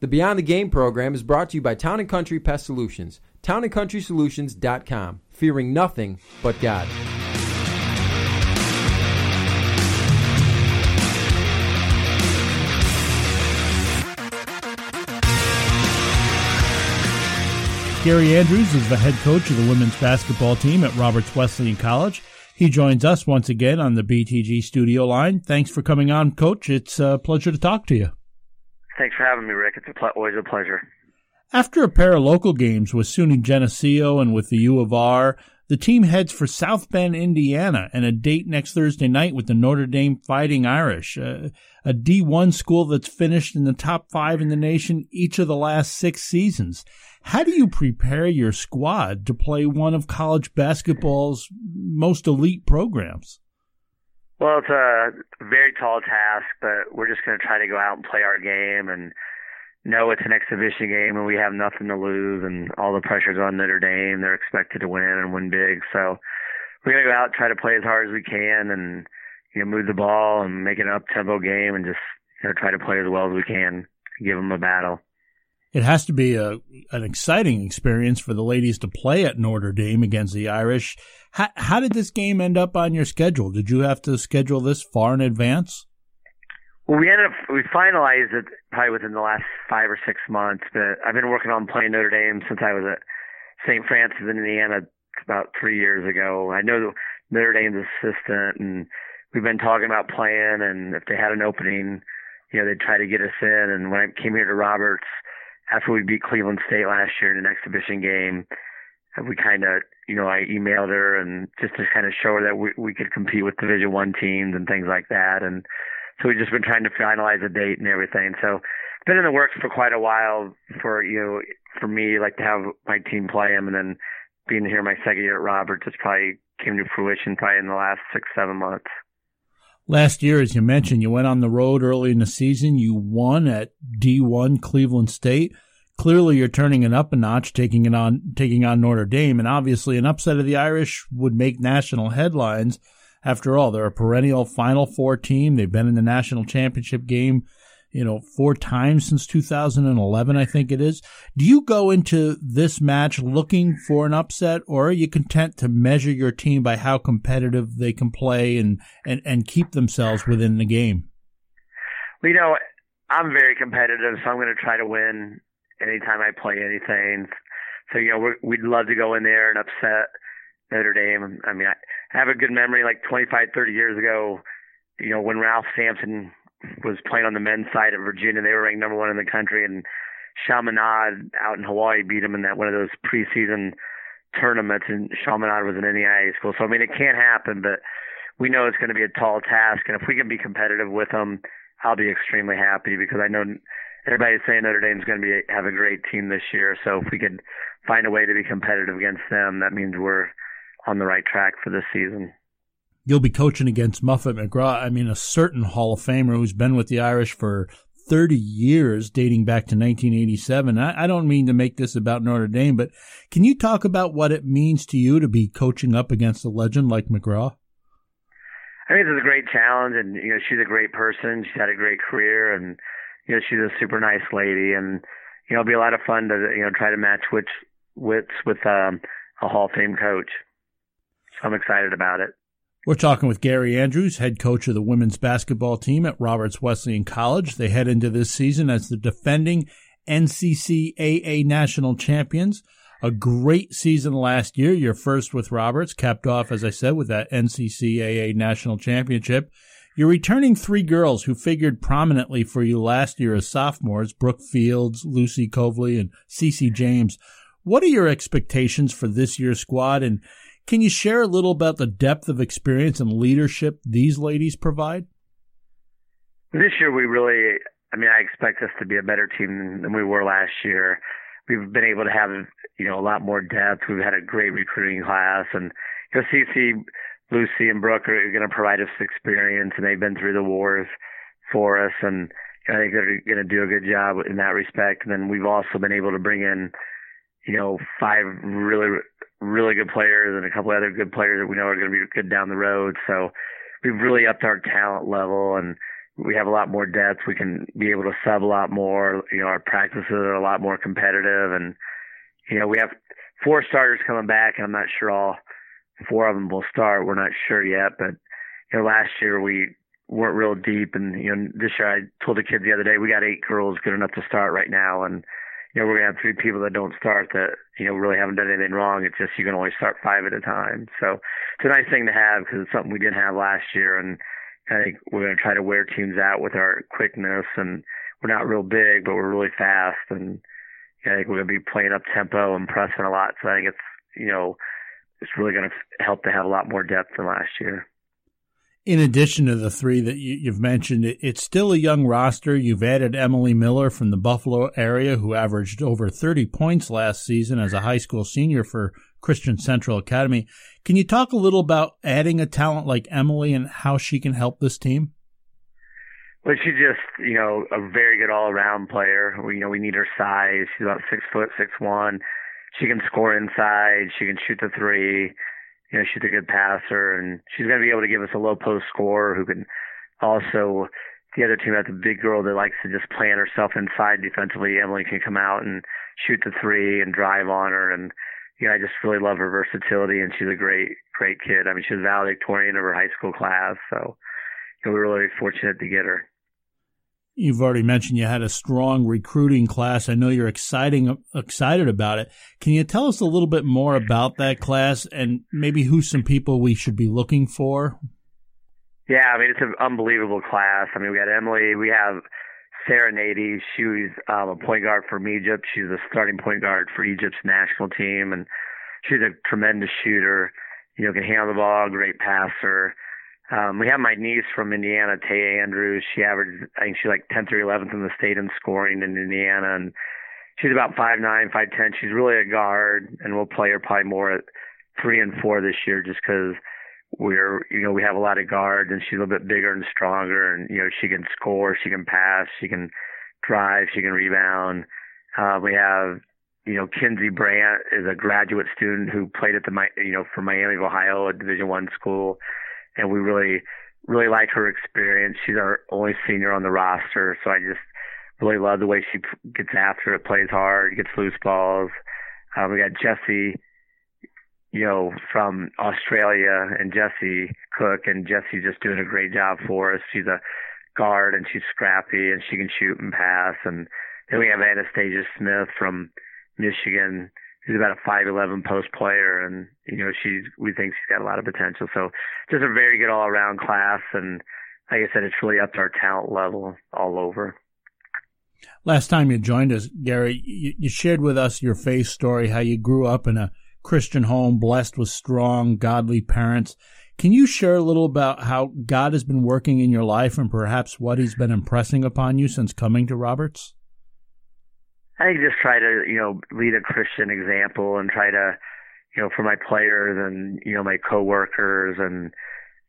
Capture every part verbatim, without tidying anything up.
The Beyond the Game program is brought to you by Town and Country Pest Solutions. town and country solutions dot com. Fearing nothing but God. Gary Andrews is the head coach of the women's basketball team at Roberts Wesleyan College. He joins us once again on the B T G studio line. Thanks for coming on, Coach. It's a pleasure to talk to you. Thanks for having me, Rick. It's a pl- always a pleasure. After a pair of local games with SUNY Geneseo and with the U of R, the team heads for South Bend, Indiana, and a date next Thursday night with the Notre Dame Fighting Irish, uh, a D one school that's finished in the top five in the nation each of the last six seasons. How do you prepare your squad to play one of college basketball's most elite programs? Well, it's a very tall task, but we're just going to try to go out and play our game and know it's an exhibition game and we have nothing to lose and all the pressure's on Notre Dame. They're expected to win and win big. So we're going to go out and try to play as hard as we can and, you know, move the ball and make an up-tempo game and just, you know, try to play as well as we can, give them a battle. It has to be a an exciting experience for the ladies to play at Notre Dame against the Irish. How, how did this game end up on your schedule? Did you have to schedule this far in advance? Well, we ended up we finalized it probably within the last five or six months. But I've been working on playing Notre Dame since I was at Saint Francis in Indiana about three years ago. I know Notre Dame's assistant, and we've been talking about playing. And if they had an opening, you know, they'd try to get us in. And when I came here to Roberts, after we beat Cleveland State last year in an exhibition game, we kind of, you know, I emailed her and just to kind of show her that we, we could compete with Division One teams and things like that. And so we've just been trying to finalize a date and everything. So it's been in the works for quite a while for, you know, for me, like to have my team play them. And then being here my second year at Roberts, it's probably came to fruition probably in the last six, seven months. Last year, as you mentioned, you went on the road early in the season. You won at D one Cleveland State. Clearly, you're turning it up a notch, taking it on, taking on Notre Dame. And obviously, an upset of the Irish would make national headlines. After all, they're a perennial Final Four team. They've been in the national championship game, you know, four times since two thousand eleven, I think it is. Do you go into this match looking for an upset, or are you content to measure your team by how competitive they can play and, and, and keep themselves within the game? Well, you know, I'm very competitive, so I'm going to try to win anytime I play anything. So, you know, we're, we'd love to go in there and upset Notre Dame. I mean, I have a good memory, like twenty-five, thirty years ago, you know, when Ralph Sampson was playing on the men's side of Virginia. They were ranked number one in the country, and Chaminade out in Hawaii beat them in that one of those preseason tournaments, and Chaminade was an N E I A school. So, I mean, it can't happen, but we know it's going to be a tall task, and if we can be competitive with them, I'll be extremely happy because I know everybody's saying Notre Dame's going to be have a great team this year, so if we could find a way to be competitive against them, that means we're on the right track for this season. You'll be coaching against Muffet McGraw. I mean, a certain Hall of Famer who's been with the Irish for thirty years, dating back to nineteen eighty-seven. I, I don't mean to make this about Notre Dame, but can you talk about what it means to you to be coaching up against a legend like McGraw? I think it's a great challenge, and, you know, she's a great person. She's had a great career, and, you know, she's a super nice lady, and, you know, it'll be a lot of fun to, you know, try to match wits with, with um, a Hall of Fame coach. I'm excited about it. We're talking with Gary Andrews, head coach of the women's basketball team at Roberts Wesleyan College. They head into this season as the defending N C C A A national champions. A great season last year, your first with Roberts, capped off, as I said, with that N C C A A national championship. You're returning three girls who figured prominently for you last year as sophomores, Brooke Fields, Lucy Kovaly, and CeCe James. What are your expectations for this year's squad, and can you share a little about the depth of experience and leadership these ladies provide? This year we really, I mean, I expect us to be a better team than we were last year. We've been able to have, you know, a lot more depth. We've had a great recruiting class. And, you know, CeCe, Lucy, and Brooke are going to provide us experience, and they've been through the wars for us. And I think they're going to do a good job in that respect. And then we've also been able to bring in, you know, five really really good players and a couple other good players that we know are going to be good down the road. So we've really upped our talent level, and we have a lot more depth. We can be able to sub a lot more. You know, our practices are a lot more competitive, and you know, we have four starters coming back, and I'm not sure all four of them will start. We're not sure yet, but you know, last year we weren't real deep, and you know, this year I told the kids the other day we got eight girls good enough to start right now, and you know, we're gonna have three people that don't start that you know really haven't done anything wrong. It's just you can only start five at a time, so it's a nice thing to have because it's something we didn't have last year, and I think we're going to try to wear teams out with our quickness, and we're not real big, but we're really fast. And I think we're going to be playing up tempo and pressing a lot. So I think it's, you know, it's really going to help to have a lot more depth than last year. In addition to the three that you've mentioned, it's still a young roster. You've added Emily Miller from the Buffalo area, who averaged over thirty points last season as a high school senior for Christian Central Academy. Can you talk a little about adding a talent like Emily and how she can help this team? Well, she's just, you know, a very good all-around player. We, you know, we need her size. She's about six foot, six one. She can score inside. She can shoot the three. You know, she's a good passer, and she's going to be able to give us a low post scorer who can also. The other team has a big girl that likes to just plant herself inside defensively. Emily can come out and shoot the three and drive on her, and you know, I just really love her versatility, and she's a great, great kid. I mean, she's valedictorian of her high school class, so you know, we're really fortunate to get her. You've already mentioned you had a strong recruiting class. I know you're exciting, excited about it. Can you tell us a little bit more about that class and maybe who some people we should be looking for? Yeah, I mean, it's an unbelievable class. I mean, we got Emily. We have Sarah Nady. She was um, a point guard from Egypt. She's a starting point guard for Egypt's national team, and she's a tremendous shooter. You know, can handle the ball, great passer. Um, we have my niece from Indiana, Taya Andrews. She averaged, I think she's like tenth or eleventh in the state in scoring in Indiana, and she's about five nine, five ten. She's really a guard, and we'll play her probably more at three and four this year just because we're, you know, we have a lot of guards, and she's a little bit bigger and stronger, and you know, she can score, she can pass, she can drive, she can rebound. Uh, we have, you know, Kinsey Brandt is a graduate student who played at the, you know, for Miami of Ohio, a Division One school, and we really, really like her experience. She's our only senior on the roster, so I just really love the way she gets after it, plays hard, gets loose balls. Uh, we got Jesse, you know, from Australia, and Jesse Cook, and Jesse's just doing a great job for us. She's a guard, and she's scrappy, and she can shoot and pass. And then we have Anastasia Smith from Michigan, who's about a five eleven post player, and you know, she's, we think she's got a lot of potential. So just a very good all-around class, and like I said, it's really up to our talent level all over. Last time you joined us, Gary, you, you shared with us your faith story, how you grew up in a Christian home, blessed with strong, godly parents. Can you share a little about how God has been working in your life and perhaps what he's been impressing upon you since coming to Roberts? I think just try to, you know, lead a Christian example and try to, you know, for my players and, you know, my coworkers and,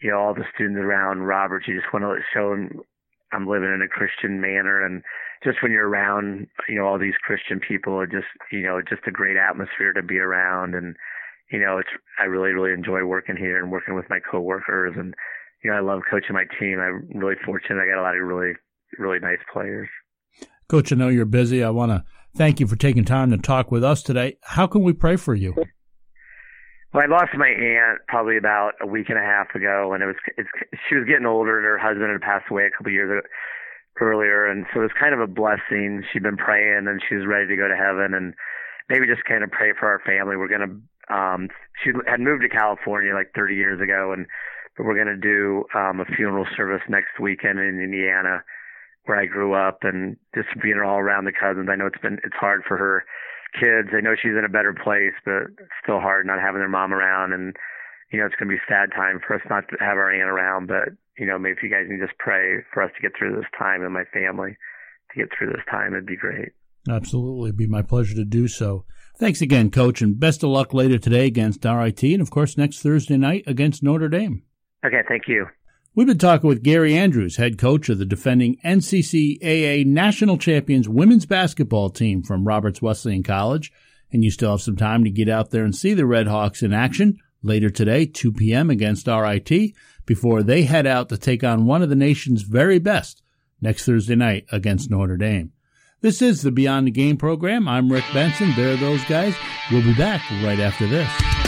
you know, all the students around Roberts, you just want to show them I'm living in a Christian manner. And just when you're around, you know, all these Christian people, it just, you know, just a great atmosphere to be around. And, you know, it's, I really, really enjoy working here and working with my coworkers. And, you know, I love coaching my team. I'm really fortunate. I got a lot of really, really nice players. Coach, I know you're busy. I want to thank you for taking time to talk with us today. How can we pray for you? Well, I lost my aunt probably about a week and a half ago, and it was, it's, she was getting older, and her husband had passed away a couple of years ago. earlier, and so it was kind of a blessing. She'd been praying, and she was ready to go to heaven, and maybe just kind of pray for our family. We're going to um, – she had moved to California like thirty years ago, and but we're going to do um, a funeral service next weekend in Indiana where I grew up, and just being all around the cousins. I know it's been it's hard for her kids. I know she's in a better place, but it's still hard not having their mom around, and, you know, it's going to be a sad time for us not to have our aunt around, but – you know, maybe if you guys can just pray for us to get through this time and my family to get through this time, it'd be great. Absolutely. It'd be my pleasure to do so. Thanks again, Coach, and best of luck later today against R I T and, of course, next Thursday night against Notre Dame. Okay, thank you. We've been talking with Gary Andrews, head coach of the defending N C C A A National Champions women's basketball team from Roberts Wesleyan College, and you still have some time to get out there and see the Red Hawks in action later today, two p.m. against R I T, before they head out to take on one of the nation's very best next Thursday night against Notre Dame. This is the Beyond the Game program. I'm Rick Benson. They're those guys. We'll be back right after this.